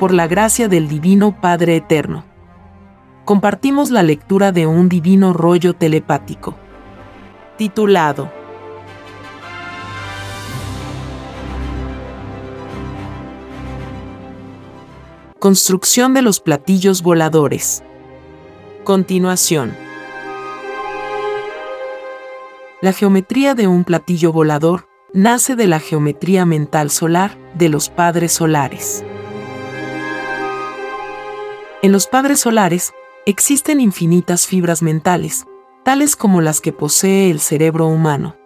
por la gracia del Divino Padre Eterno. Compartimos la lectura de un divino rollo telepático, titulado Construcción de los Platillos Voladores. Continuación. La geometría de un platillo volador nace de la geometría mental solar de los Padres Solares. En los Padres Solares existen infinitas fibras mentales, tales como las que posee el cerebro humano,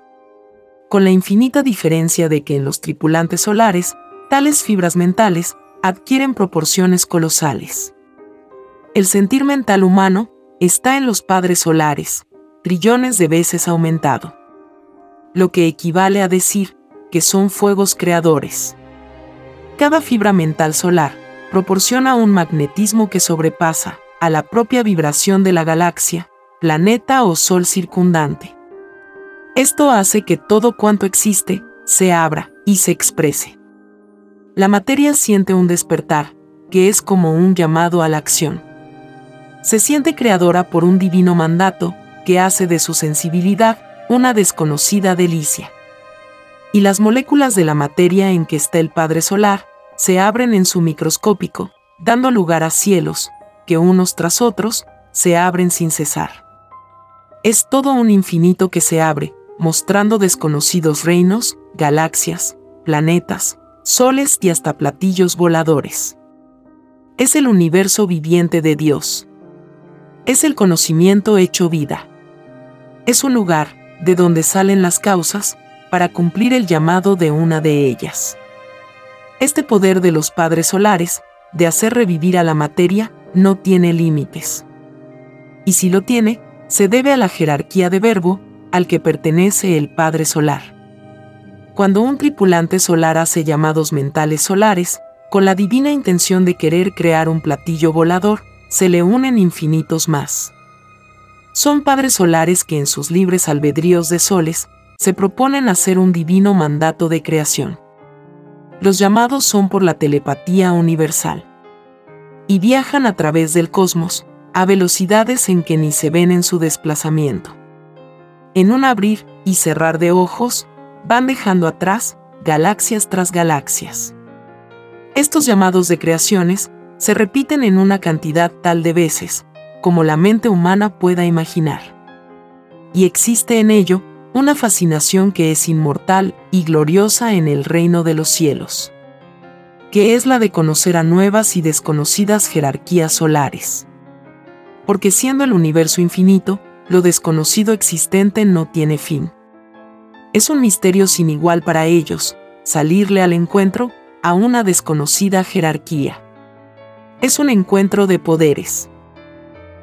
con la infinita diferencia de que en los tripulantes solares, tales fibras mentales adquieren proporciones colosales. El sentir mental humano está en los Padres Solares, trillones de veces aumentado, lo que equivale a decir que son fuegos creadores. Cada fibra mental solar proporciona un magnetismo que sobrepasa a la propia vibración de la galaxia, planeta o sol circundante. Esto hace que todo cuanto existe se abra y se exprese. La materia siente un despertar, que es como un llamado a la acción. Se siente creadora por un divino mandato, que hace de su sensibilidad una desconocida delicia. Y las moléculas de la materia en que está el Padre Solar se abren en su microscópico, dando lugar a cielos, que unos tras otros se abren sin cesar. Es todo un infinito que se abre, mostrando desconocidos reinos, galaxias, planetas, soles y hasta platillos voladores. Es el universo viviente de Dios. Es el conocimiento hecho vida. Es un lugar de donde salen las causas para cumplir el llamado de una de ellas. Este poder de los Padres Solares de hacer revivir a la materia no tiene límites. Y si lo tiene, se debe a la jerarquía de verbo al que pertenece el Padre Solar. Cuando un tripulante solar hace llamados mentales solares, con la divina intención de querer crear un platillo volador, se le unen infinitos más. Son Padres Solares que en sus libres albedríos de soles, se proponen hacer un divino mandato de creación. Los llamados son por la telepatía universal. Y viajan a través del cosmos, a velocidades en que ni se ven en su desplazamiento. En un abrir y cerrar de ojos, van dejando atrás galaxias tras galaxias. Estos llamados de creaciones se repiten en una cantidad tal de veces como la mente humana pueda imaginar. Y existe en ello una fascinación que es inmortal y gloriosa en el reino de los cielos, que es la de conocer a nuevas y desconocidas jerarquías solares. Porque siendo el universo infinito, lo desconocido existente no tiene fin. Es un misterio sin igual para ellos, salirle al encuentro a una desconocida jerarquía. Es un encuentro de poderes.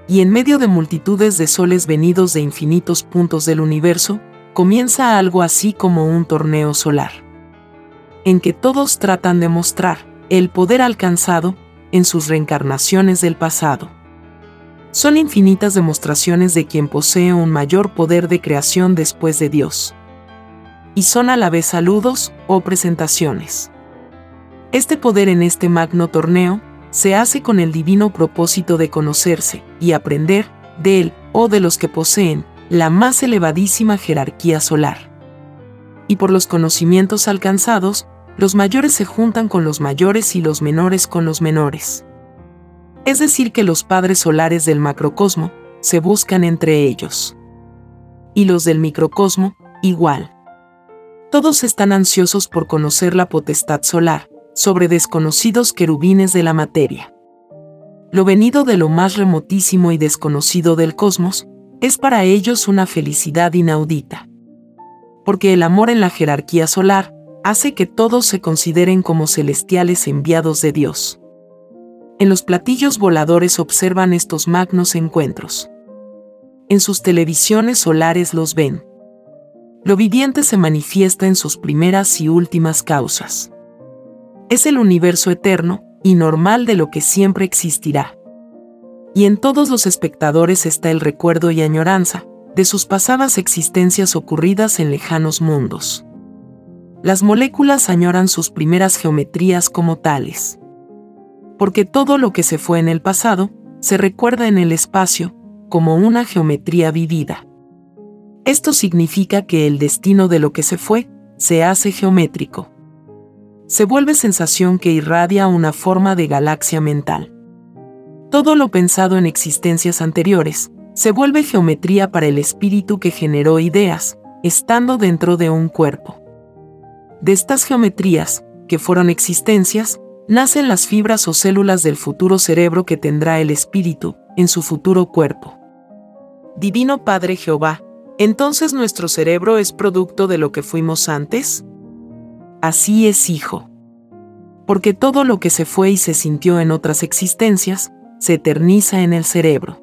Y en medio de multitudes de soles venidos de infinitos puntos del universo, comienza algo así como un torneo solar, en que todos tratan de mostrar el poder alcanzado en sus reencarnaciones del pasado. Son infinitas demostraciones de quien posee un mayor poder de creación después de Dios. Y son a la vez saludos o presentaciones. Este poder en este magno torneo se hace con el divino propósito de conocerse y aprender de él o de los que poseen la más elevadísima jerarquía solar. Y por los conocimientos alcanzados, los mayores se juntan con los mayores y los menores con los menores. Es decir que los Padres Solares del macrocosmo se buscan entre ellos. Y los del microcosmo, igual. Todos están ansiosos por conocer la potestad solar sobre desconocidos querubines de la materia. Lo venido de lo más remotísimo y desconocido del cosmos es para ellos una felicidad inaudita. Porque el amor en la jerarquía solar hace que todos se consideren como celestiales enviados de Dios. En los platillos voladores observan estos magnos encuentros. En sus televisiones solares los ven. Lo viviente se manifiesta en sus primeras y últimas causas. Es el universo eterno y normal de lo que siempre existirá. Y en todos los espectadores está el recuerdo y añoranza de sus pasadas existencias ocurridas en lejanos mundos. Las moléculas añoran sus primeras geometrías como tales. porque todo lo que se fue en el pasado se recuerda en el espacio, como una geometría vivida. Esto significa que el destino de lo que se fue se hace geométrico. Se vuelve sensación que irradia una forma de galaxia mental. Todo lo pensado en existencias anteriores se vuelve geometría para el espíritu que generó ideas, estando dentro de un cuerpo. De estas geometrías, que fueron existencias, nacen las fibras o células del futuro cerebro que tendrá el espíritu en su futuro cuerpo. Divino Padre Jehová, ¿entonces nuestro cerebro es producto de lo que fuimos antes? Así es, hijo. Porque todo lo que se fue y se sintió en otras existencias, se eterniza en el cerebro.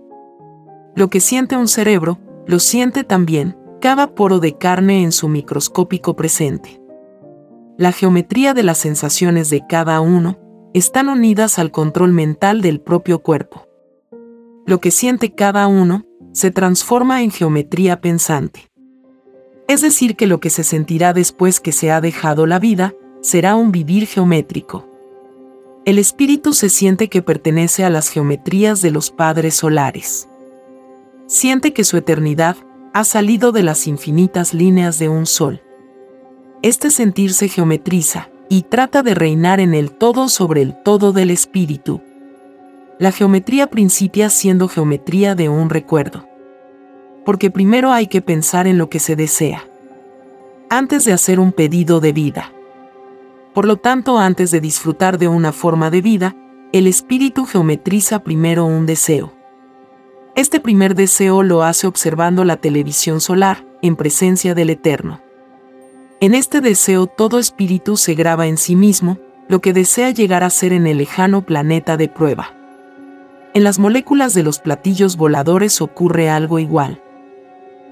Lo que siente un cerebro, lo siente también cada poro de carne en su microscópico presente. La geometría de las sensaciones de cada uno están unidas al control mental del propio cuerpo. Lo que siente cada uno se transforma en geometría pensante. Es decir, que lo que se sentirá después que se ha dejado la vida será un vivir geométrico. El espíritu se siente que pertenece a las geometrías de los Padres Solares. Siente que su eternidad ha salido de las infinitas líneas de un sol. Este sentir se geometriza y trata de reinar en el todo sobre el todo del espíritu. La geometría principia siendo geometría de un recuerdo. Porque primero hay que pensar en lo que se desea, antes de hacer un pedido de vida. Por lo tanto, antes de disfrutar de una forma de vida, el espíritu geometriza primero un deseo. Este primer deseo lo hace observando la televisión solar, en presencia del Eterno. En este deseo todo espíritu se graba en sí mismo, lo que desea llegar a ser en el lejano planeta de prueba. En las moléculas de los platillos voladores ocurre algo igual.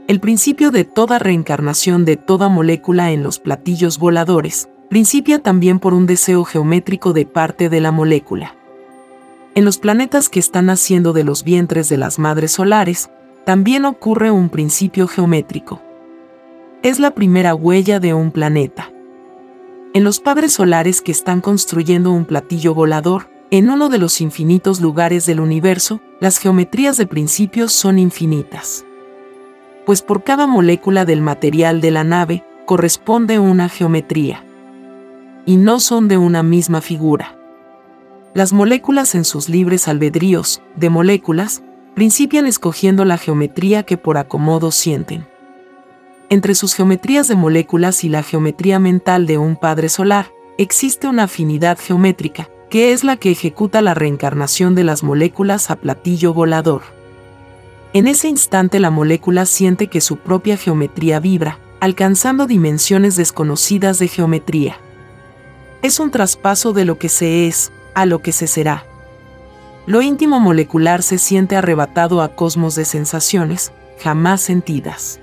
El principio de toda reencarnación de toda molécula en los platillos voladores principia también por un deseo geométrico de parte de la molécula. En los planetas que están naciendo de los vientres de las madres solares, también ocurre un principio geométrico. Es la primera huella de un planeta. En los padres solares que están construyendo un platillo volador, en uno de los infinitos lugares del universo, las geometrías de principios son infinitas. Pues por cada molécula del material de la nave corresponde una geometría. Y no son de una misma figura. Las moléculas en sus libres albedríos de moléculas principian escogiendo la geometría que por acomodo sienten. Entre sus geometrías de moléculas y la geometría mental de un padre solar, existe una afinidad geométrica, que es la que ejecuta la reencarnación de las moléculas a platillo volador. En ese instante la molécula siente que su propia geometría vibra, alcanzando dimensiones desconocidas de geometría. Es un traspaso de lo que se es a lo que se será. Lo íntimo molecular se siente arrebatado a cosmos de sensaciones jamás sentidas.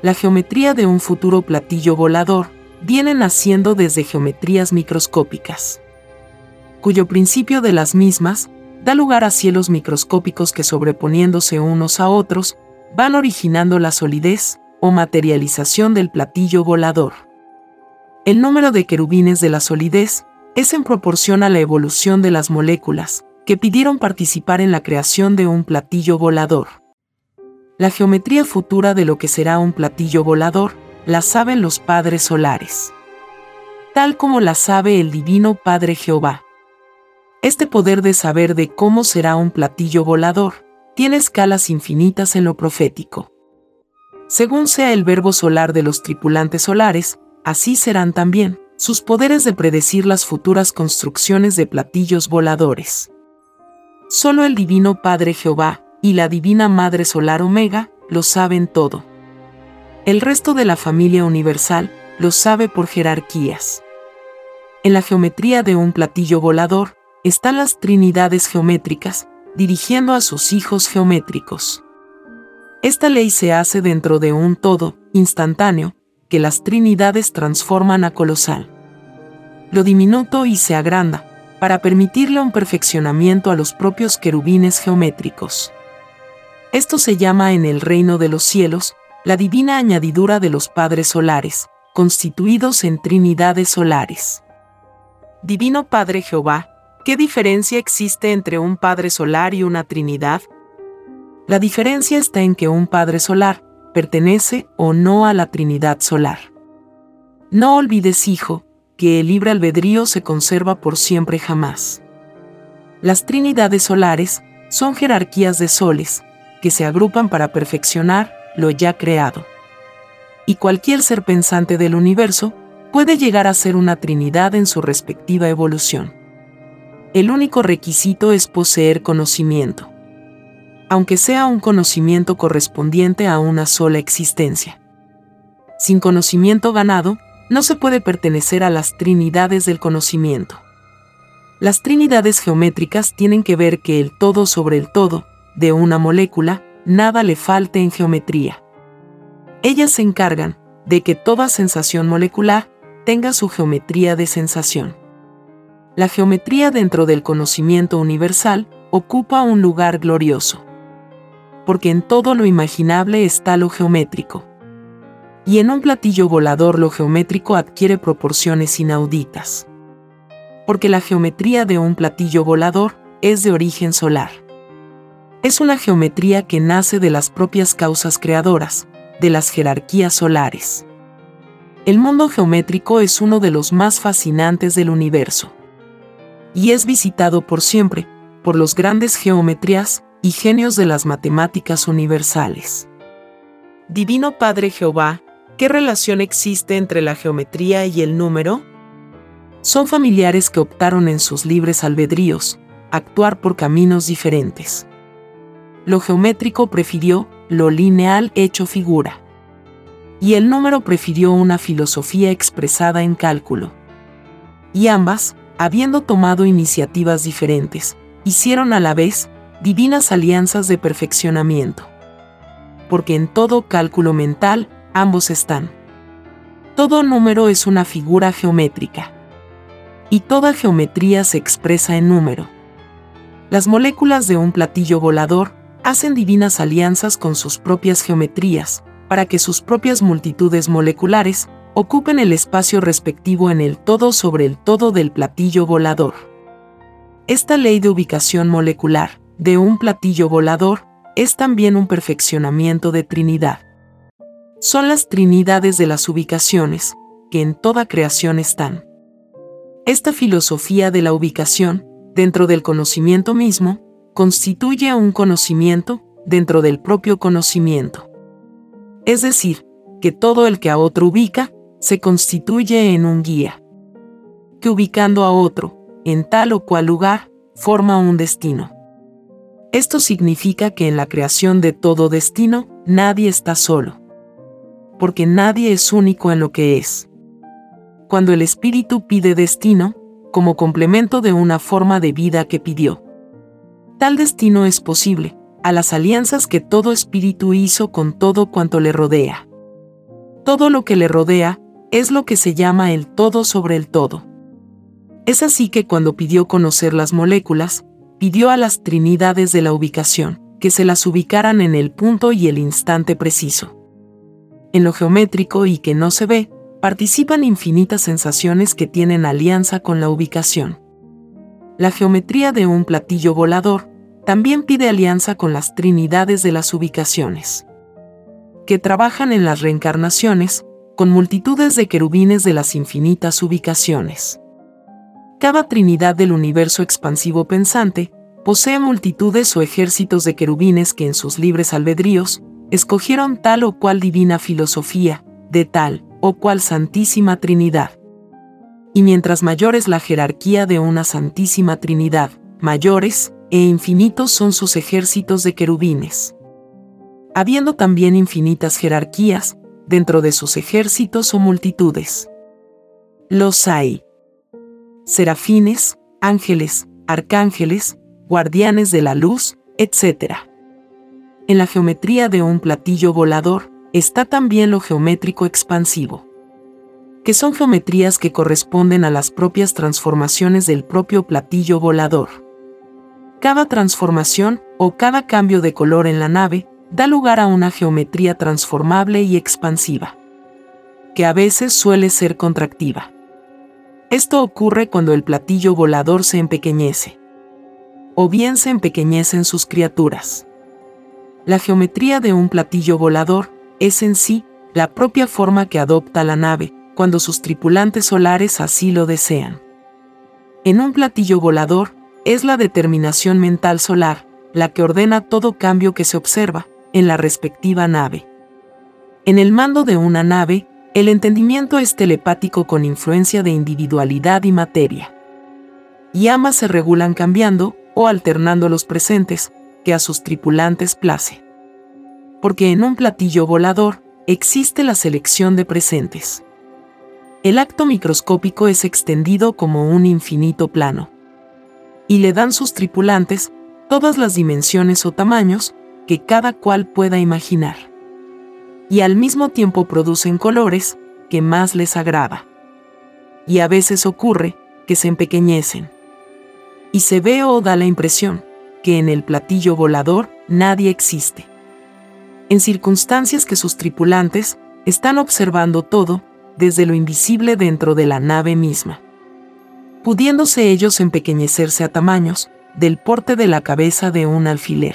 La geometría de un futuro platillo volador viene naciendo desde geometrías microscópicas, cuyo principio de las mismas da lugar a cielos microscópicos que, sobreponiéndose unos a otros, van originando la solidez o materialización del platillo volador. El número de querubines de la solidez es en proporción a la evolución de las moléculas que pidieron participar en la creación de un platillo volador. La geometría futura de lo que será un platillo volador la saben los Padres Solares, tal como la sabe el Divino Padre Jehová. Este poder de saber de cómo será un platillo volador tiene escalas infinitas en lo profético. Según sea el verbo solar de los tripulantes solares, así serán también sus poderes de predecir las futuras construcciones de platillos voladores. Solo el Divino Padre Jehová y la Divina Madre Solar Omega lo saben todo. El resto de la familia universal lo sabe por jerarquías. En la geometría de un platillo volador están las trinidades geométricas dirigiendo a sus hijos geométricos. Esta ley se hace dentro de un todo instantáneo que las trinidades transforman a colosal, lo diminuto, y se agranda para permitirle un perfeccionamiento a los propios querubines geométricos. Esto se llama en el reino de los cielos la divina añadidura de los Padres Solares, constituidos en trinidades solares. Divino Padre Jehová, ¿Qué diferencia existe entre un Padre Solar y una Trinidad? La diferencia está en que un Padre Solar pertenece o no a la Trinidad Solar. No olvides, hijo, que el libre albedrío se conserva por siempre jamás. Las Trinidades Solares son jerarquías de soles que se agrupan para perfeccionar lo ya creado. Y cualquier ser pensante del universo puede llegar a ser una trinidad en su respectiva evolución. El único requisito es poseer conocimiento, aunque sea un conocimiento correspondiente a una sola existencia. Sin conocimiento ganado, no se puede pertenecer a las trinidades del conocimiento. Las trinidades geométricas tienen que ver que el todo sobre el todo, de una molécula, nada le falte en geometría. Ellas se encargan de que toda sensación molecular tenga su geometría de sensación. La geometría dentro del conocimiento universal ocupa un lugar glorioso, porque en todo lo imaginable está lo geométrico. Y en un platillo volador lo geométrico adquiere proporciones inauditas, porque la geometría de un platillo volador es de origen solar. Es una geometría que nace de las propias causas creadoras, de las jerarquías solares. El mundo geométrico es uno de los más fascinantes del universo, y es visitado por siempre por los grandes geómetras y genios de las matemáticas universales. Divino Padre Jehová, ¿qué relación existe entre la geometría y el número? Son familiares que optaron en sus libres albedríos actuar por caminos diferentes. Lo geométrico prefirió lo lineal hecho figura, y el número prefirió una filosofía expresada en cálculo. Y ambas, habiendo tomado iniciativas diferentes, hicieron a la vez divinas alianzas de perfeccionamiento, porque en todo cálculo mental ambos están. Todo número es una figura geométrica, y toda geometría se expresa en número. Las moléculas de un platillo volador hacen divinas alianzas con sus propias geometrías, para que sus propias multitudes moleculares ocupen el espacio respectivo en el todo sobre el todo del platillo volador. Esta ley de ubicación molecular de un platillo volador es también un perfeccionamiento de trinidad. Son las trinidades de las ubicaciones, que en toda creación están. Esta filosofía de la ubicación, dentro del conocimiento mismo, constituye un conocimiento dentro del propio conocimiento. Es decir, que todo el que a otro ubica, se constituye en un guía, que ubicando a otro, en tal o cual lugar, forma un destino. Esto significa que en la creación de todo destino, nadie está solo, porque nadie es único en lo que es. Cuando el espíritu pide destino, como complemento de una forma de vida que pidió, tal destino es posible a las alianzas que todo espíritu hizo con todo cuanto le rodea. Todo lo que le rodea es lo que se llama el todo sobre el todo. Es así que cuando pidió conocer las moléculas, pidió a las trinidades de la ubicación que se las ubicaran en el punto y el instante preciso. En lo geométrico y que no se ve, participan infinitas sensaciones que tienen alianza con la ubicación. La geometría de un platillo volador también pide alianza con las trinidades de las ubicaciones, que trabajan en las reencarnaciones con multitudes de querubines de las infinitas ubicaciones. Cada trinidad del universo expansivo pensante posee multitudes o ejércitos de querubines que en sus libres albedríos escogieron tal o cual divina filosofía de tal o cual santísima trinidad. Y mientras mayor es la jerarquía de una santísima trinidad, mayores e infinitos son sus ejércitos de querubines. Habiendo también infinitas jerarquías dentro de sus ejércitos o multitudes. Los hay. Serafines, ángeles, arcángeles, guardianes de la luz, etc. En la geometría de un platillo volador está también lo geométrico expansivo, que son geometrías que corresponden a las propias transformaciones del propio platillo volador. Cada transformación o cada cambio de color en la nave da lugar a una geometría transformable y expansiva, que a veces suele ser contractiva. Esto ocurre cuando el platillo volador se empequeñece, o bien se empequeñecen sus criaturas. La geometría de un platillo volador es en sí la propia forma que adopta la nave cuando sus tripulantes solares así lo desean. En un platillo volador es la determinación mental solar la que ordena todo cambio que se observa en la respectiva nave. En el mando de una nave, el entendimiento es telepático con influencia de individualidad y materia. Y ambas se regulan cambiando o alternando los presentes que a sus tripulantes place. Porque en un platillo volador existe la selección de presentes. El acto microscópico es extendido como un infinito plano. Y le dan sus tripulantes todas las dimensiones o tamaños que cada cual pueda imaginar. Y al mismo tiempo producen colores que más les agrada. Y a veces ocurre que se empequeñecen. Y se ve o da la impresión que en el platillo volador nadie existe. En circunstancias que sus tripulantes están observando todo desde lo invisible dentro de la nave misma, pudiéndose ellos empequeñecerse a tamaños del porte de la cabeza de un alfiler.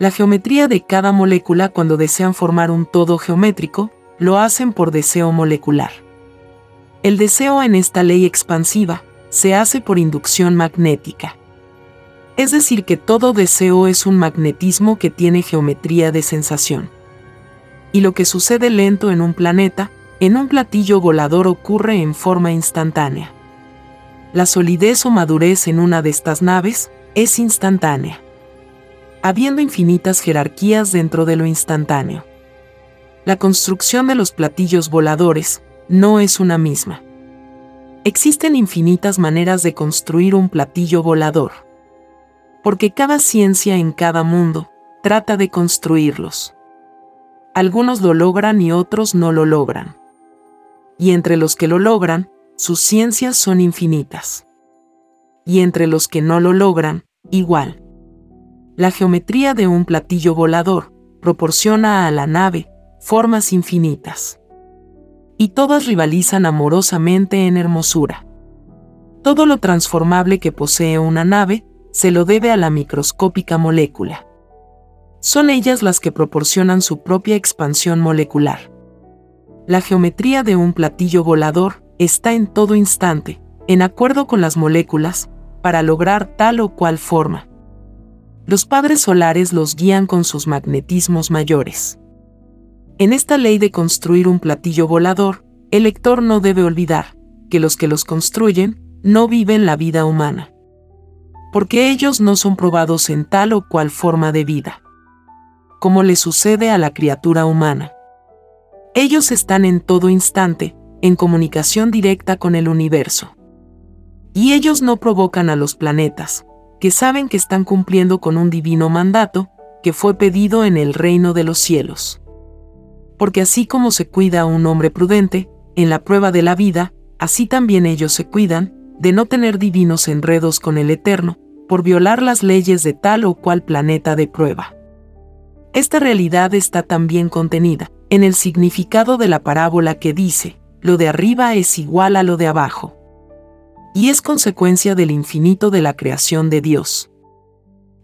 La geometría de cada molécula cuando desean formar un todo geométrico, lo hacen por deseo molecular. El deseo en esta ley expansiva se hace por inducción magnética. Es decir que todo deseo es un magnetismo que tiene geometría de sensación. Y lo que sucede lento en un planeta, en un platillo volador ocurre en forma instantánea. La solidez o madurez en una de estas naves es instantánea, habiendo infinitas jerarquías dentro de lo instantáneo. La construcción de los platillos voladores no es una misma. Existen infinitas maneras de construir un platillo volador, porque cada ciencia en cada mundo trata de construirlos. Algunos lo logran y otros no lo logran. Y entre los que lo logran, sus ciencias son infinitas. Y entre los que no lo logran, igual. La geometría de un platillo volador proporciona a la nave formas infinitas. Y todas rivalizan amorosamente en hermosura. Todo lo transformable que posee una nave se lo debe a la microscópica molécula. Son ellas las que proporcionan su propia expansión molecular. La geometría de un platillo volador está en todo instante, en acuerdo con las moléculas, para lograr tal o cual forma. Los padres solares los guían con sus magnetismos mayores. En esta ley de construir un platillo volador, el lector no debe olvidar que los construyen no viven la vida humana, porque ellos no son probados en tal o cual forma de vida, como le sucede a la criatura humana. Ellos están en todo instante en comunicación directa con el universo. Y ellos no provocan a los planetas, que saben que están cumpliendo con un divino mandato que fue pedido en el reino de los cielos. Porque así como se cuida a un hombre prudente en la prueba de la vida, así también ellos se cuidan de no tener divinos enredos con el Eterno por violar las leyes de tal o cual planeta de prueba. Esta realidad está también contenida en el significado de la parábola que dice, lo de arriba es igual a lo de abajo. Y es consecuencia del infinito de la creación de Dios.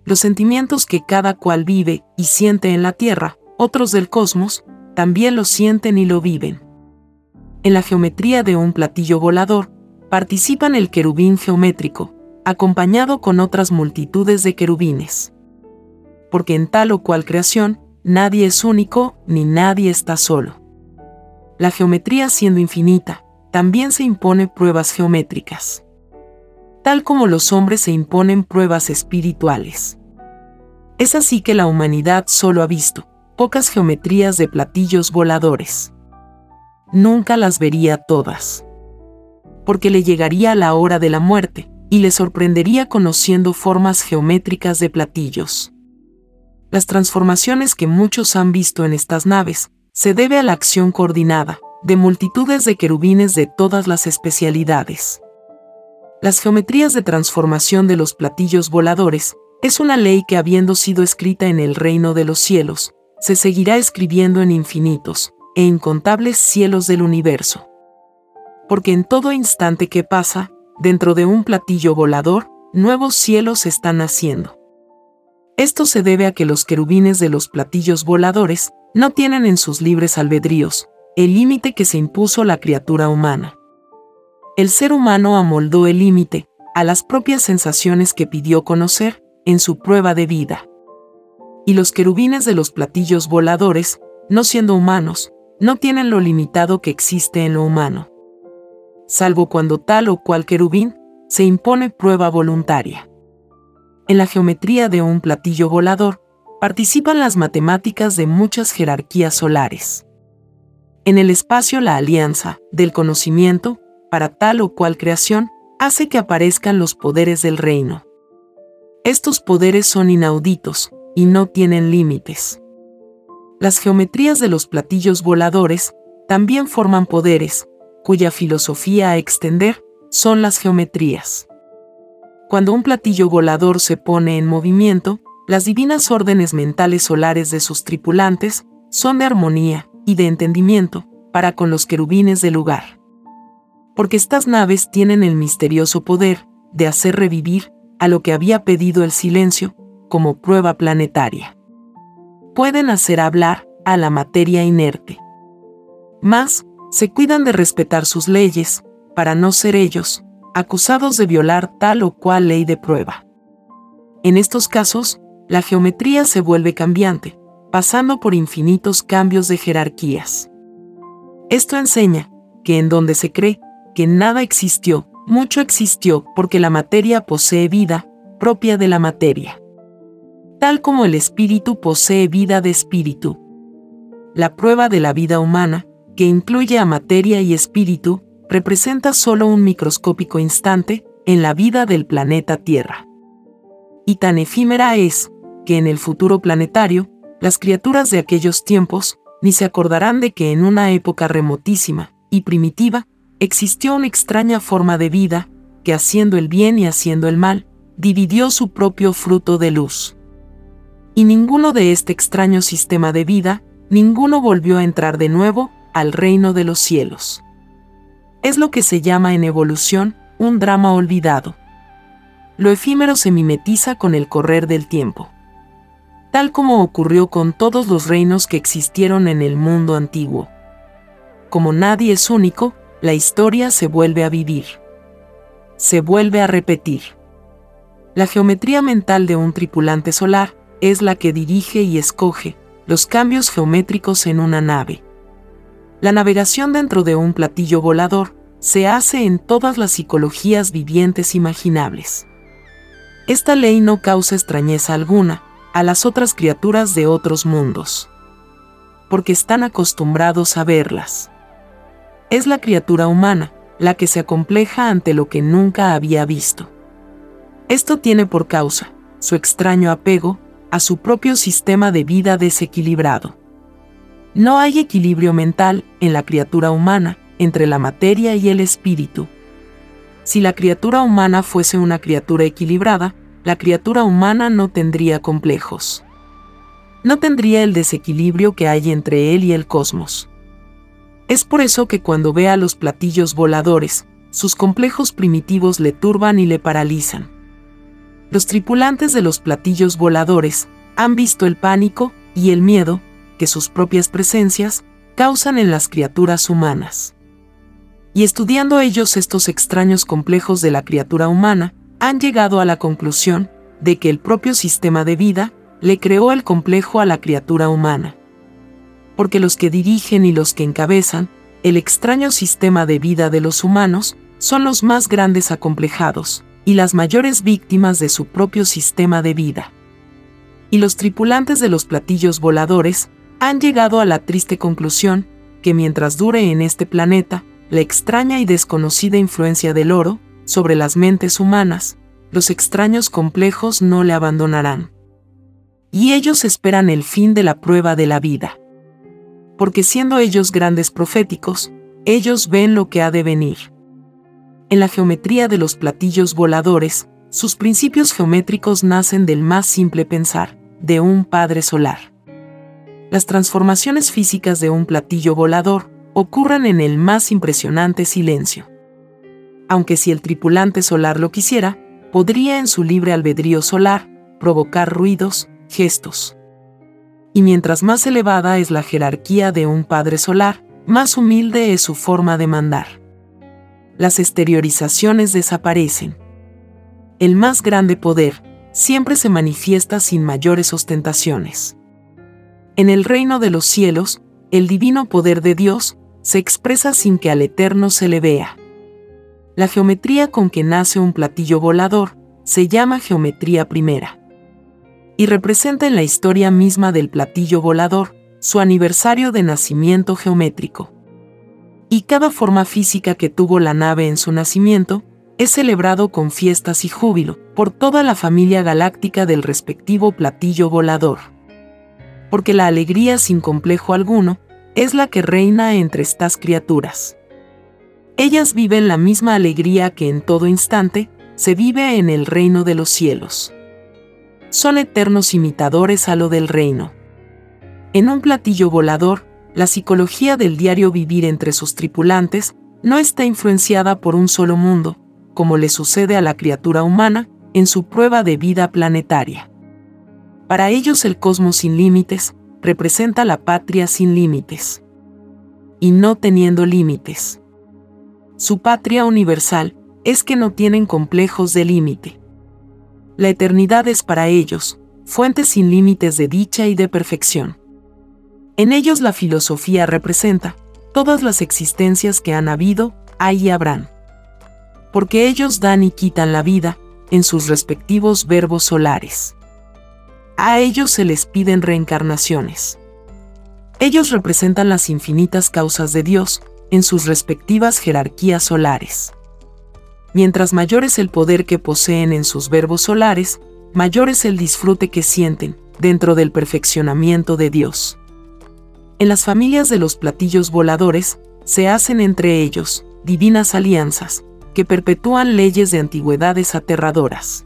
Los sentimientos que cada cual vive y siente en la Tierra, otros del cosmos, también lo sienten y lo viven. En la geometría de un platillo volador, participan el querubín geométrico, acompañado con otras multitudes de querubines. Porque en tal o cual creación, nadie es único, ni nadie está solo. La geometría siendo infinita, también se impone pruebas geométricas, tal como los hombres se imponen pruebas espirituales. Es así que la humanidad solo ha visto pocas geometrías de platillos voladores. Nunca las vería todas, porque le llegaría la hora de la muerte y le sorprendería conociendo formas geométricas de platillos. Las transformaciones que muchos han visto en estas naves se debe a la acción coordinada de multitudes de querubines de todas las especialidades. Las geometrías de transformación de los platillos voladores es una ley que habiendo sido escrita en el reino de los cielos, se seguirá escribiendo en infinitos e incontables cielos del universo. porque en todo instante que pasa, dentro de un platillo volador, nuevos cielos están naciendo. Esto se debe a que los querubines de los platillos voladores no tienen en sus libres albedríos el límite que se impuso la criatura humana. El ser humano amoldó el límite a las propias sensaciones que pidió conocer en su prueba de vida. Y los querubines de los platillos voladores, no siendo humanos, no tienen lo limitado que existe en lo humano, salvo cuando tal o cual querubín se impone prueba voluntaria. En la geometría de un platillo volador participan las matemáticas de muchas jerarquías solares. En el espacio, la alianza del conocimiento para tal o cual creación hace que aparezcan los poderes del reino. Estos poderes son inauditos y no tienen límites. Las geometrías de los platillos voladores también forman poderes, cuya filosofía a extender son las geometrías. Cuando un platillo volador se pone en movimiento, las divinas órdenes mentales solares de sus tripulantes son de armonía y de entendimiento para con los querubines del lugar. Porque estas naves tienen el misterioso poder de hacer revivir a lo que había pedido el silencio como prueba planetaria. Pueden hacer hablar a la materia inerte. Mas, se cuidan de respetar sus leyes para no ser ellos acusados de violar tal o cual ley de prueba. En estos casos, la geometría se vuelve cambiante, pasando por infinitos cambios de jerarquías. Esto enseña que en donde se cree que nada existió, mucho existió, porque la materia posee vida propia de la materia, tal como el espíritu posee vida de espíritu. La prueba de la vida humana, que incluye a materia y espíritu, representa solo un microscópico instante en la vida del planeta Tierra. Y tan efímera es que en el futuro planetario, las criaturas de aquellos tiempos ni se acordarán de que en una época remotísima y primitiva existió una extraña forma de vida que, haciendo el bien y haciendo el mal, dividió su propio fruto de luz. Y ninguno de este extraño sistema de vida, ninguno volvió a entrar de nuevo al reino de los cielos. Es lo que se llama en evolución un drama olvidado. Lo efímero se mimetiza con el correr del tiempo, tal como ocurrió con todos los reinos que existieron en el mundo antiguo. Como nadie es único, la historia se vuelve a vivir, se vuelve a repetir. La geometría mental de un tripulante solar es la que dirige y escoge los cambios geométricos en una nave. La navegación dentro de un platillo volador se hace en todas las psicologías vivientes imaginables. Esta ley no causa extrañeza alguna a las otras criaturas de otros mundos, porque están acostumbrados a verlas. Es la criatura humana la que se acompleja ante lo que nunca había visto. Esto tiene por causa su extraño apego a su propio sistema de vida desequilibrado. No hay equilibrio mental en la criatura humana entre la materia y el espíritu. Si la criatura humana fuese una criatura equilibrada, la criatura humana no tendría complejos. No tendría el desequilibrio que hay entre él y el cosmos. Es por eso que cuando ve a los platillos voladores, sus complejos primitivos le turban y le paralizan. Los tripulantes de los platillos voladores han visto el pánico y el miedo que sus propias presencias causan en las criaturas humanas. Y estudiando ellos estos extraños complejos de la criatura humana, han llegado a la conclusión de que el propio sistema de vida le creó el complejo a la criatura humana. Porque los que dirigen y los que encabezan el extraño sistema de vida de los humanos son los más grandes acomplejados y las mayores víctimas de su propio sistema de vida. Y los tripulantes de los platillos voladores han llegado a la triste conclusión que mientras dure en este planeta la extraña y desconocida influencia del oro sobre las mentes humanas, los extraños complejos no le abandonarán. Y ellos esperan el fin de la prueba de la vida. Porque siendo ellos grandes proféticos, ellos ven lo que ha de venir. En la geometría de los platillos voladores, sus principios geométricos nacen del más simple pensar de un padre solar. Las transformaciones físicas de un platillo volador ocurran en el más impresionante silencio. Aunque si el tripulante solar lo quisiera, podría en su libre albedrío solar provocar ruidos, gestos. Y mientras más elevada es la jerarquía de un padre solar, más humilde es su forma de mandar. Las exteriorizaciones desaparecen. El más grande poder siempre se manifiesta sin mayores ostentaciones. En el reino de los cielos, el divino poder de Dios se expresa sin que al eterno se le vea. La geometría con que nace un platillo volador se llama geometría primera y representa en la historia misma del platillo volador su aniversario de nacimiento geométrico. Y cada forma física que tuvo la nave en su nacimiento es celebrado con fiestas y júbilo por toda la familia galáctica del respectivo platillo volador. Porque la alegría sin complejo alguno es la que reina entre estas criaturas. Ellas viven la misma alegría que en todo instante se vive en el reino de los cielos. Son eternos imitadores a lo del reino. En un platillo volador, la psicología del diario vivir entre sus tripulantes no está influenciada por un solo mundo, como le sucede a la criatura humana en su prueba de vida planetaria. Para ellos el cosmos sin límites representa la patria sin límites. Y no teniendo límites. Su patria universal es que no tienen complejos de límite. La eternidad es para ellos fuente sin límites de dicha y de perfección. En ellos la filosofía representa todas las existencias que han habido, hay y habrán. Porque ellos dan y quitan la vida en sus respectivos verbos solares. A ellos se les piden reencarnaciones. Ellos representan las infinitas causas de Dios en sus respectivas jerarquías solares. Mientras mayor es el poder que poseen en sus verbos solares, mayor es el disfrute que sienten dentro del perfeccionamiento de Dios. En las familias de los platillos voladores, se hacen entre ellos divinas alianzas que perpetúan leyes de antigüedades aterradoras,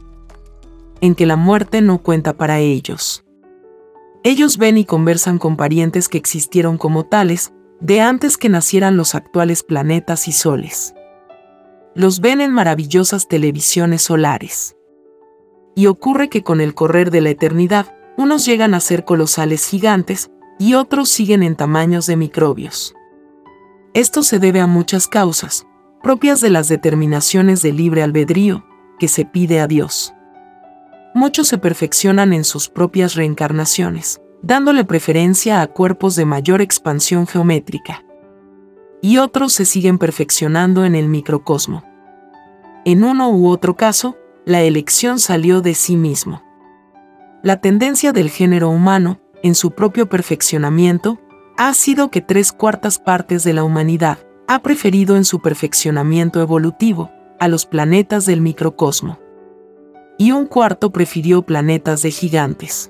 en que la muerte no cuenta para ellos. Ellos ven y conversan con parientes que existieron como tales de antes que nacieran los actuales planetas y soles. Los ven en maravillosas televisiones solares. Y ocurre que con el correr de la eternidad, unos llegan a ser colosales gigantes, y otros siguen en tamaños de microbios. Esto se debe a muchas causas, propias de las determinaciones de libre albedrío, que se pide a Dios. Muchos se perfeccionan en sus propias reencarnaciones, dándole preferencia a cuerpos de mayor expansión geométrica. Y otros se siguen perfeccionando en el microcosmo. En uno u otro caso, la elección salió de sí mismo. La tendencia del género humano en su propio perfeccionamiento, ha sido que 3/4 partes de la humanidad ha preferido en su perfeccionamiento evolutivo a los planetas del microcosmo. Y 1/4 prefirió planetas de gigantes.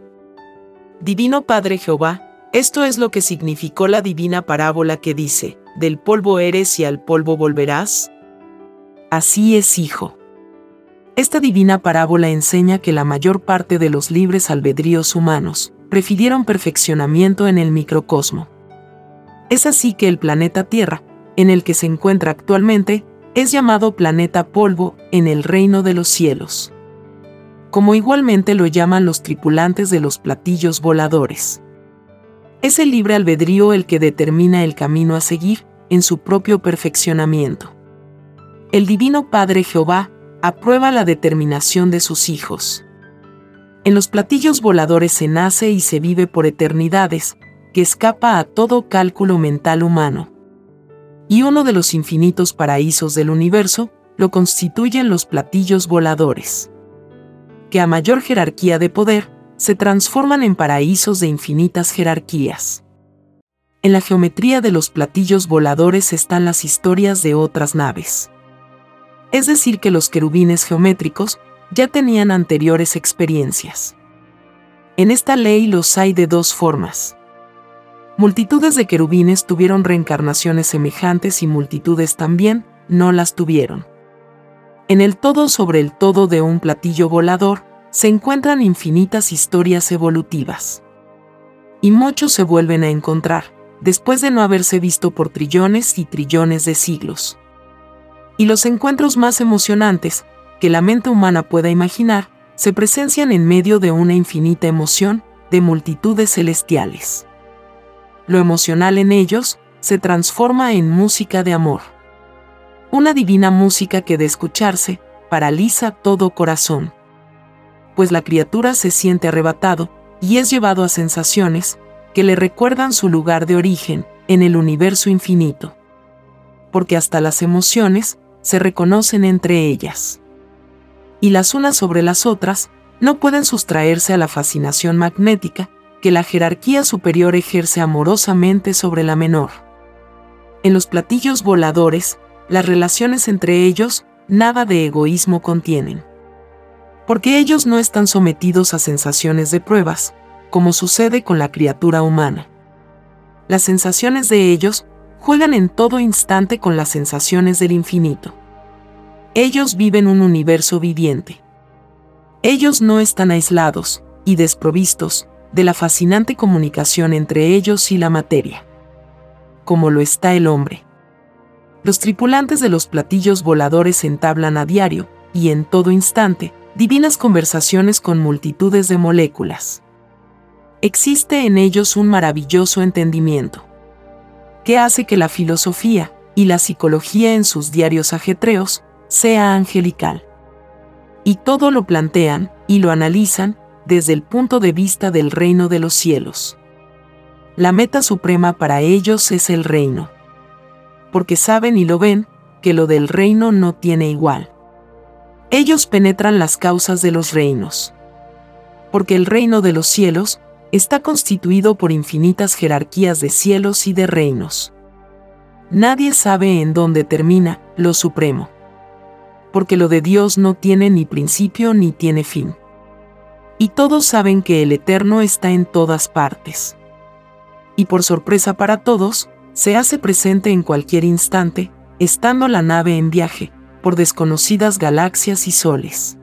Divino Padre Jehová, esto es lo que significó la divina parábola que dice, «Del polvo eres y al polvo volverás». Así es, hijo. Esta divina parábola enseña que la mayor parte de los libres albedríos humanos prefirieron perfeccionamiento en el microcosmo. Es así que el planeta Tierra, en el que se encuentra actualmente, es llamado planeta polvo en el reino de los cielos. Como igualmente lo llaman los tripulantes de los platillos voladores. Es el libre albedrío el que determina el camino a seguir en su propio perfeccionamiento. El Divino Padre Jehová aprueba la determinación de sus hijos. En los platillos voladores se nace y se vive por eternidades, que escapa a todo cálculo mental humano. Y uno de los infinitos paraísos del universo lo constituyen los platillos voladores, que a mayor jerarquía de poder se transforman en paraísos de infinitas jerarquías. En la geometría de los platillos voladores están las historias de otras naves. Es decir, que los querubines geométricos ya tenían anteriores experiencias. En esta ley los hay de dos formas. Multitudes de querubines tuvieron reencarnaciones semejantes y multitudes también no las tuvieron. En el todo sobre el todo de un platillo volador se encuentran infinitas historias evolutivas. Y muchos se vuelven a encontrar, después de no haberse visto por trillones y trillones de siglos. Y los encuentros más emocionantes que la mente humana pueda imaginar se presencian en medio de una infinita emoción de multitudes celestiales. Lo emocional en ellos se transforma en música de amor. Una divina música que de escucharse paraliza todo corazón, pues la criatura se siente arrebatado y es llevado a sensaciones que le recuerdan su lugar de origen en el universo infinito, porque hasta las emociones se reconocen entre ellas. Y las unas sobre las otras no pueden sustraerse a la fascinación magnética que la jerarquía superior ejerce amorosamente sobre la menor. En los platillos voladores, las relaciones entre ellos nada de egoísmo contienen, porque ellos no están sometidos a sensaciones de pruebas, como sucede con la criatura humana. Las sensaciones de ellos juegan en todo instante con las sensaciones del infinito. Ellos viven un universo viviente. Ellos no están aislados y desprovistos de la fascinante comunicación entre ellos y la materia, como lo está el hombre. Los tripulantes de los platillos voladores entablan a diario y en todo instante divinas conversaciones con multitudes de moléculas. Existe en ellos un maravilloso entendimiento, que hace que la filosofía y la psicología en sus diarios ajetreos sea angelical. Y todo lo plantean y lo analizan desde el punto de vista del reino de los cielos. La meta suprema para ellos es el reino, porque saben y lo ven que lo del reino no tiene igual. Ellos penetran las causas de los reinos, porque el reino de los cielos está constituido por infinitas jerarquías de cielos y de reinos. Nadie sabe en dónde termina lo supremo, porque lo de Dios no tiene ni principio ni tiene fin. Y todos saben que el eterno está en todas partes. Y por sorpresa para todos, se hace presente en cualquier instante, estando la nave en viaje por desconocidas galaxias y soles.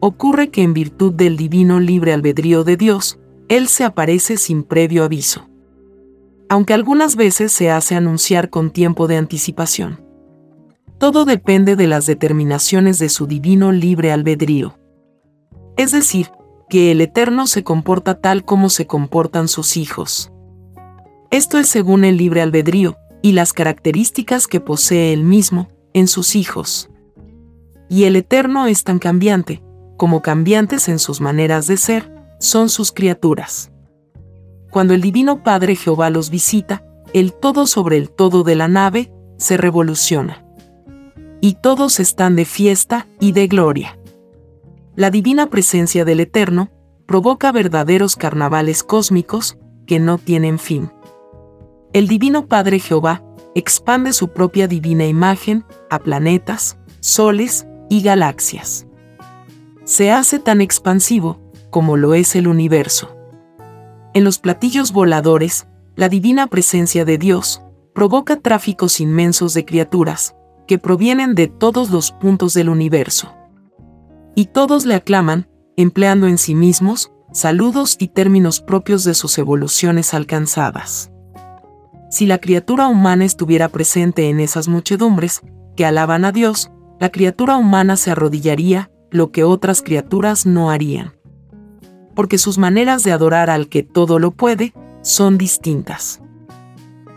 Ocurre que en virtud del divino libre albedrío de Dios, Él se aparece sin previo aviso, aunque algunas veces se hace anunciar con tiempo de anticipación. Todo depende de las determinaciones de su divino libre albedrío. Es decir, que el Eterno se comporta tal como se comportan sus hijos. Esto es según el libre albedrío y las características que posee Él mismo en sus hijos. Y el Eterno es tan cambiante, como cambiantes en sus maneras de ser son sus criaturas. Cuando el Divino Padre Jehová los visita, el todo sobre el todo de la nave se revoluciona. Y todos están de fiesta y de gloria. La divina presencia del Eterno provoca verdaderos carnavales cósmicos que no tienen fin. El Divino Padre Jehová expande su propia divina imagen a planetas, soles y galaxias. Se hace tan expansivo como lo es el universo. En los platillos voladores, la divina presencia de Dios provoca tráficos inmensos de criaturas que provienen de todos los puntos del universo. Y todos le aclaman, empleando en sí mismos saludos y términos propios de sus evoluciones alcanzadas. Si la criatura humana estuviera presente en esas muchedumbres que alaban a Dios, la criatura humana se arrodillaría, lo que otras criaturas no harían, porque sus maneras de adorar al que todo lo puede son distintas.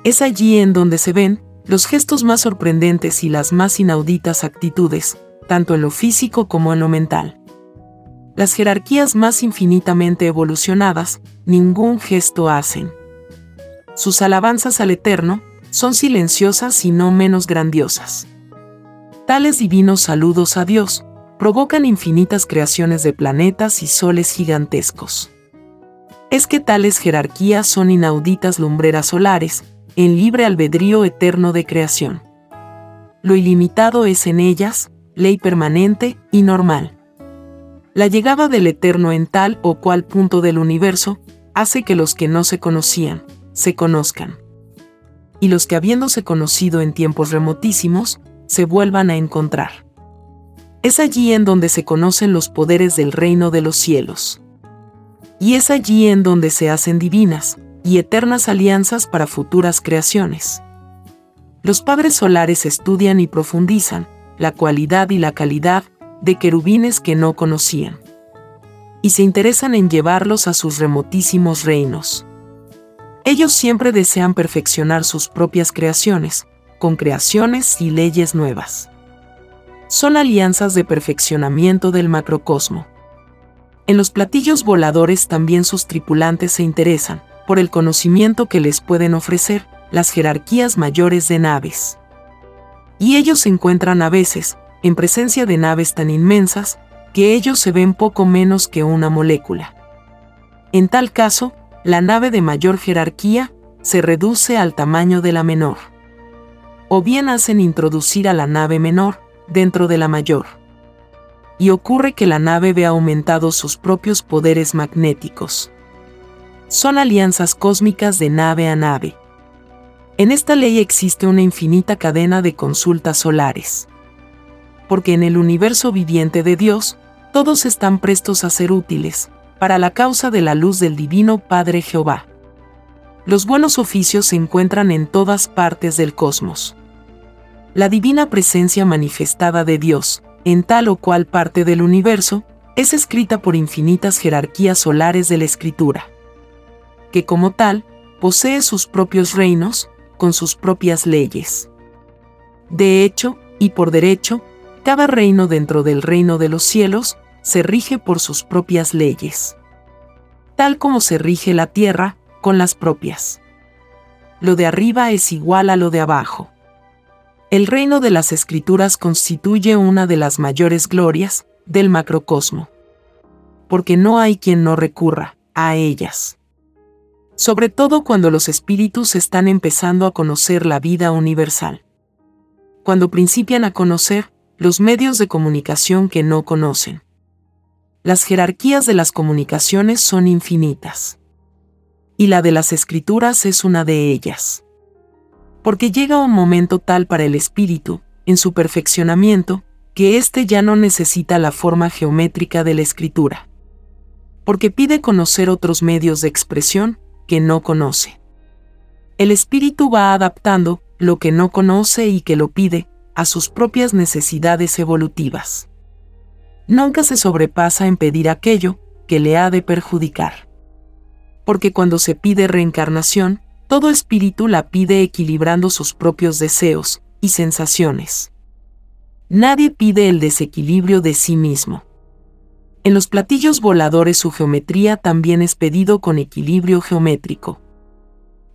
Es allí en donde se ven los gestos más sorprendentes y las más inauditas actitudes, tanto en lo físico como en lo mental. Las jerarquías más infinitamente evolucionadas ningún gesto hacen. Sus alabanzas al Eterno son silenciosas y no menos grandiosas. Tales divinos saludos a Dios provocan infinitas creaciones de planetas y soles gigantescos. Es que tales jerarquías son inauditas lumbreras solares en libre albedrío eterno de creación. Lo ilimitado es en ellas, ley permanente y normal. La llegada del Eterno en tal o cual punto del universo hace que los que no se conocían se conozcan, y los que habiéndose conocido en tiempos remotísimos, se vuelvan a encontrar. Es allí en donde se conocen los poderes del reino de los cielos. Y es allí en donde se hacen divinas y eternas alianzas para futuras creaciones. Los Padres Solares estudian y profundizan la cualidad y la calidad de querubines que no conocían, y se interesan en llevarlos a sus remotísimos reinos. Ellos siempre desean perfeccionar sus propias creaciones, con creaciones y leyes nuevas. Son alianzas de perfeccionamiento del macrocosmo. En los platillos voladores también sus tripulantes se interesan por el conocimiento que les pueden ofrecer las jerarquías mayores de naves. Y ellos se encuentran a veces en presencia de naves tan inmensas que ellos se ven poco menos que una molécula. En tal caso, la nave de mayor jerarquía se reduce al tamaño de la menor. O bien hacen introducir a la nave menor dentro de la mayor. Y ocurre que la nave ve aumentado sus propios poderes magnéticos. Son alianzas cósmicas de nave a nave. En esta ley existe una infinita cadena de consultas solares. Porque en el universo viviente de Dios, todos están prestos a ser útiles para la causa de la luz del divino Padre Jehová. Los buenos oficios se encuentran en todas partes del cosmos. La divina presencia manifestada de Dios, en tal o cual parte del universo, es escrita por infinitas jerarquías solares de la Escritura, que como tal, posee sus propios reinos, con sus propias leyes. De hecho, y por derecho, cada reino dentro del reino de los cielos se rige por sus propias leyes, tal como se rige la tierra, con las propias. Lo de arriba es igual a lo de abajo. El reino de las Escrituras constituye una de las mayores glorias del macrocosmo, porque no hay quien no recurra a ellas. Sobre todo cuando los espíritus están empezando a conocer la vida universal. Cuando principian a conocer los medios de comunicación que no conocen. Las jerarquías de las comunicaciones son infinitas. Y la de las Escrituras es una de ellas. Porque llega un momento tal para el espíritu, en su perfeccionamiento, que éste ya no necesita la forma geométrica de la escritura. Porque pide conocer otros medios de expresión que no conoce. El espíritu va adaptando lo que no conoce y que lo pide a sus propias necesidades evolutivas. Nunca se sobrepasa en pedir aquello que le ha de perjudicar. Porque cuando se pide reencarnación, todo espíritu la pide equilibrando sus propios deseos y sensaciones. Nadie pide el desequilibrio de sí mismo. En los platillos voladores su geometría también es pedido con equilibrio geométrico.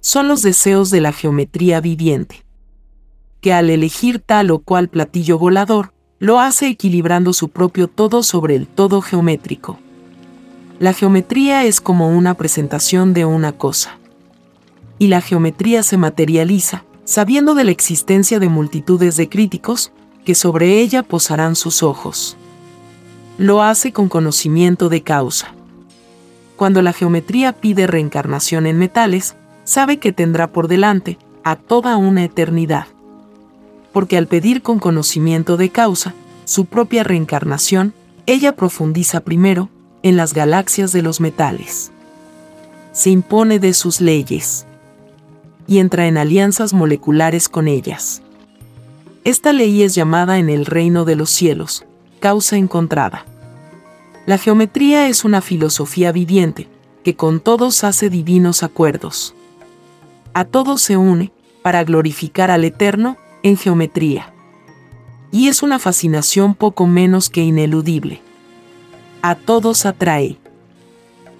Son los deseos de la geometría viviente, que al elegir tal o cual platillo volador, lo hace equilibrando su propio todo sobre el todo geométrico. La geometría es como una presentación de una cosa. Y la geometría se materializa, sabiendo de la existencia de multitudes de críticos que sobre ella posarán sus ojos. Lo hace con conocimiento de causa. Cuando la geometría pide reencarnación en metales, sabe que tendrá por delante a toda una eternidad. Porque al pedir con conocimiento de causa su propia reencarnación, ella profundiza primero en las galaxias de los metales. Se impone de sus leyes y entra en alianzas moleculares con ellas. Esta ley es llamada en el reino de los cielos, causa encontrada. La geometría es una filosofía viviente, que con todos hace divinos acuerdos. A todos se une, para glorificar al Eterno, en geometría. Y es una fascinación poco menos que ineludible. A todos atrae.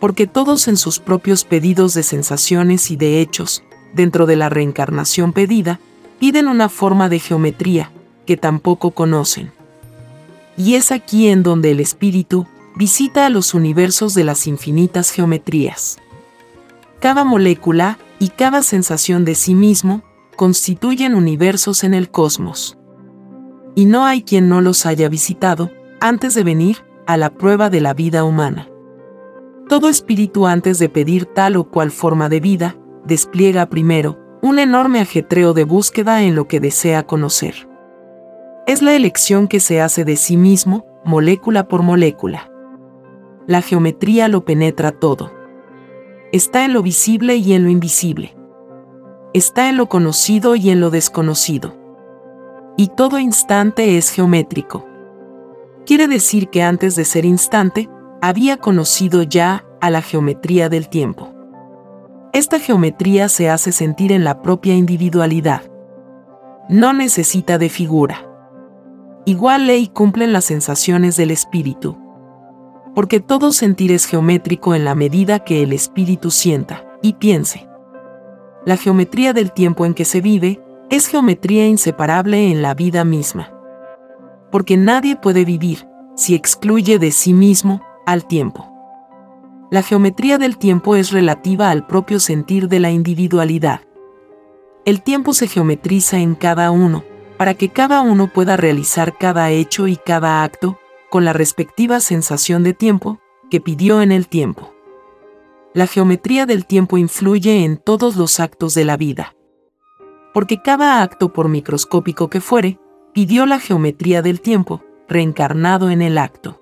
Porque todos en sus propios pedidos de sensaciones y de hechos, dentro de la reencarnación pedida, piden una forma de geometría que tampoco conocen. Y es aquí en donde el espíritu visita a los universos de las infinitas geometrías. Cada molécula y cada sensación de sí mismo constituyen universos en el cosmos. Y no hay quien no los haya visitado antes de venir a la prueba de la vida humana. Todo espíritu antes de pedir tal o cual forma de vida, despliega primero un enorme ajetreo de búsqueda en lo que desea conocer. Es la elección que se hace de sí mismo, molécula por molécula. La geometría lo penetra todo. Está en lo visible y en lo invisible. Está en lo conocido y en lo desconocido. Y todo instante es geométrico. Quiere decir que antes de ser instante, había conocido ya a la geometría del tiempo. Esta geometría se hace sentir en la propia individualidad. No necesita de figura. Igual ley cumplen las sensaciones del espíritu. Porque todo sentir es geométrico en la medida que el espíritu sienta y piense. La geometría del tiempo en que se vive es geometría inseparable en la vida misma. Porque nadie puede vivir si excluye de sí mismo al tiempo. La geometría del tiempo es relativa al propio sentir de la individualidad. El tiempo se geometriza en cada uno, para que cada uno pueda realizar cada hecho y cada acto, con la respectiva sensación de tiempo que pidió en el tiempo. La geometría del tiempo influye en todos los actos de la vida. Porque cada acto, por microscópico que fuere, pidió la geometría del tiempo, reencarnado en el acto.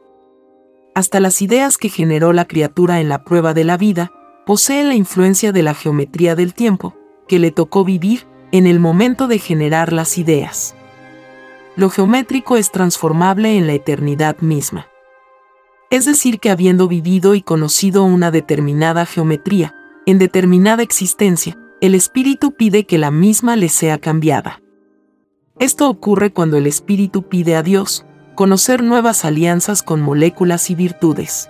Hasta las ideas que generó la criatura en la prueba de la vida, poseen la influencia de la geometría del tiempo, que le tocó vivir en el momento de generar las ideas. Lo geométrico es transformable en la eternidad misma. Es decir, que habiendo vivido y conocido una determinada geometría, en determinada existencia, el espíritu pide que la misma le sea cambiada. Esto ocurre cuando el espíritu pide a Dios conocer nuevas alianzas con moléculas y virtudes,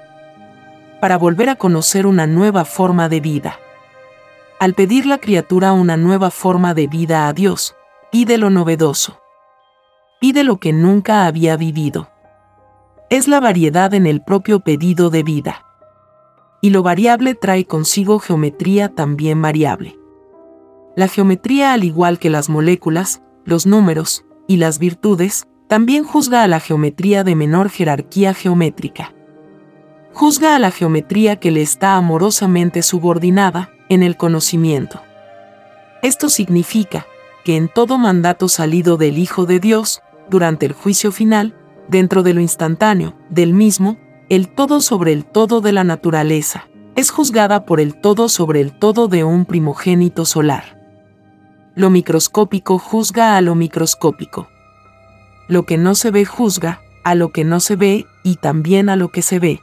para volver a conocer una nueva forma de vida. Al pedir la criatura una nueva forma de vida a Dios, pide lo novedoso. Pide lo que nunca había vivido. Es la variedad en el propio pedido de vida. Y lo variable trae consigo geometría también variable. La geometría, al igual que las moléculas, los números y las virtudes, también juzga a la geometría de menor jerarquía geométrica. Juzga a la geometría que le está amorosamente subordinada en el conocimiento. Esto significa que en todo mandato salido del Hijo de Dios, durante el juicio final, dentro de lo instantáneo, del mismo, el todo sobre el todo de la naturaleza, es juzgada por el todo sobre el todo de un primogénito solar. Lo microscópico juzga a lo microscópico. Lo que no se ve juzga a lo que no se ve y también a lo que se ve.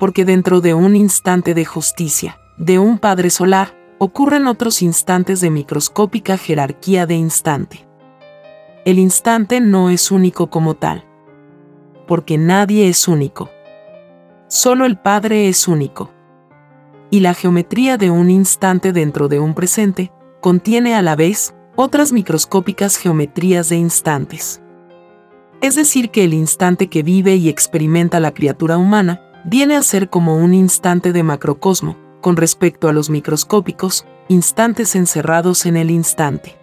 Porque dentro de un instante de justicia, de un Padre Solar, ocurren otros instantes de microscópica jerarquía de instante. El instante no es único como tal, porque nadie es único. Solo el Padre es único. Y la geometría de un instante dentro de un presente contiene a la vez otras microscópicas geometrías de instantes. Es decir, que el instante que vive y experimenta la criatura humana viene a ser como un instante de macrocosmo, con respecto a los microscópicos, instantes encerrados en el instante.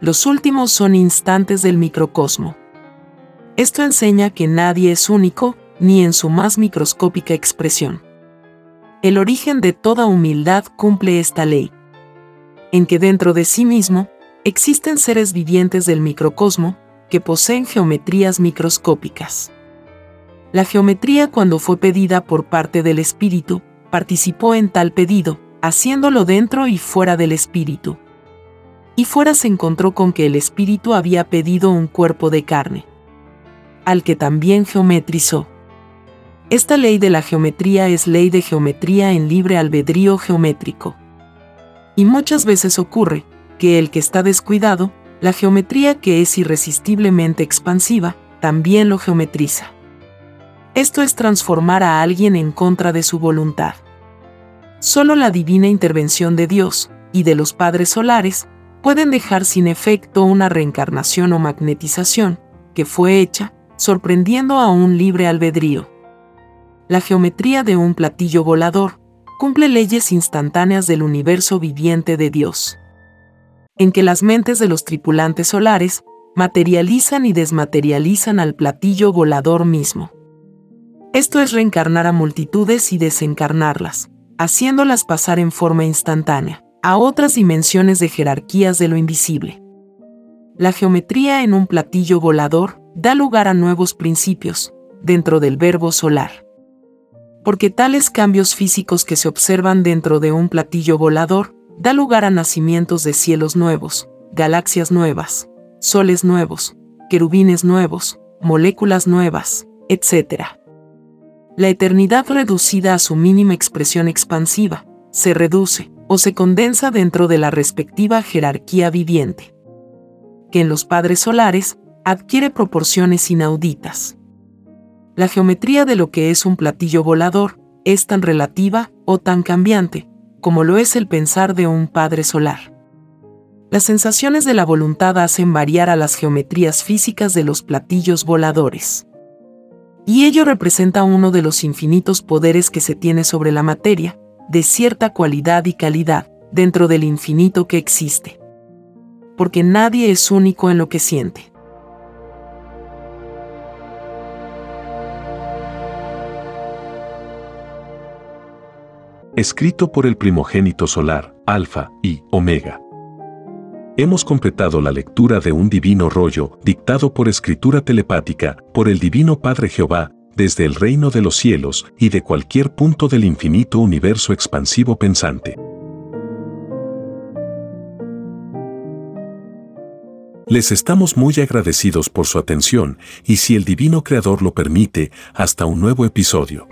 Los últimos son instantes del microcosmo. Esto enseña que nadie es único, ni en su más microscópica expresión. El origen de toda humildad cumple esta ley, en que dentro de sí mismo, existen seres vivientes del microcosmo, que poseen geometrías microscópicas. La geometría, cuando fue pedida por parte del espíritu, participó en tal pedido, haciéndolo dentro y fuera del espíritu. Y fuera se encontró con que el espíritu había pedido un cuerpo de carne, al que también geometrizó. Esta ley de la geometría es ley de geometría en libre albedrío geométrico. Y muchas veces ocurre que el que está descuidado, la geometría que es irresistiblemente expansiva, también lo geometriza. Esto es transformar a alguien en contra de su voluntad. Solo la divina intervención de Dios y de los Padres Solares pueden dejar sin efecto una reencarnación o magnetización que fue hecha, sorprendiendo a un libre albedrío. La geometría de un platillo volador cumple leyes instantáneas del universo viviente de Dios, en que las mentes de los tripulantes solares materializan y desmaterializan al platillo volador mismo. Esto es reencarnar a multitudes y desencarnarlas, haciéndolas pasar en forma instantánea a otras dimensiones de jerarquías de lo invisible. La geometría en un platillo volador da lugar a nuevos principios dentro del verbo solar. porque tales cambios físicos que se observan dentro de un platillo volador da lugar a nacimientos de cielos nuevos, galaxias nuevas, soles nuevos, querubines nuevos, moléculas nuevas, etc. La eternidad reducida a su mínima expresión expansiva se reduce o se condensa dentro de la respectiva jerarquía viviente, que en los Padres Solares adquiere proporciones inauditas. La geometría de lo que es un platillo volador es tan relativa o tan cambiante como lo es el pensar de un Padre Solar. Las sensaciones de la voluntad hacen variar a las geometrías físicas de los platillos voladores. Y ello representa uno de los infinitos poderes que se tiene sobre la materia, de cierta cualidad y calidad, dentro del infinito que existe. Porque nadie es único en lo que siente. Escrito por el primogénito solar, Alfa y Omega. Hemos completado la lectura de un divino rollo, dictado por escritura telepática, por el divino Padre Jehová, desde el reino de los cielos y de cualquier punto del infinito universo expansivo pensante. Les estamos muy agradecidos por su atención, y si el divino creador lo permite, hasta un nuevo episodio.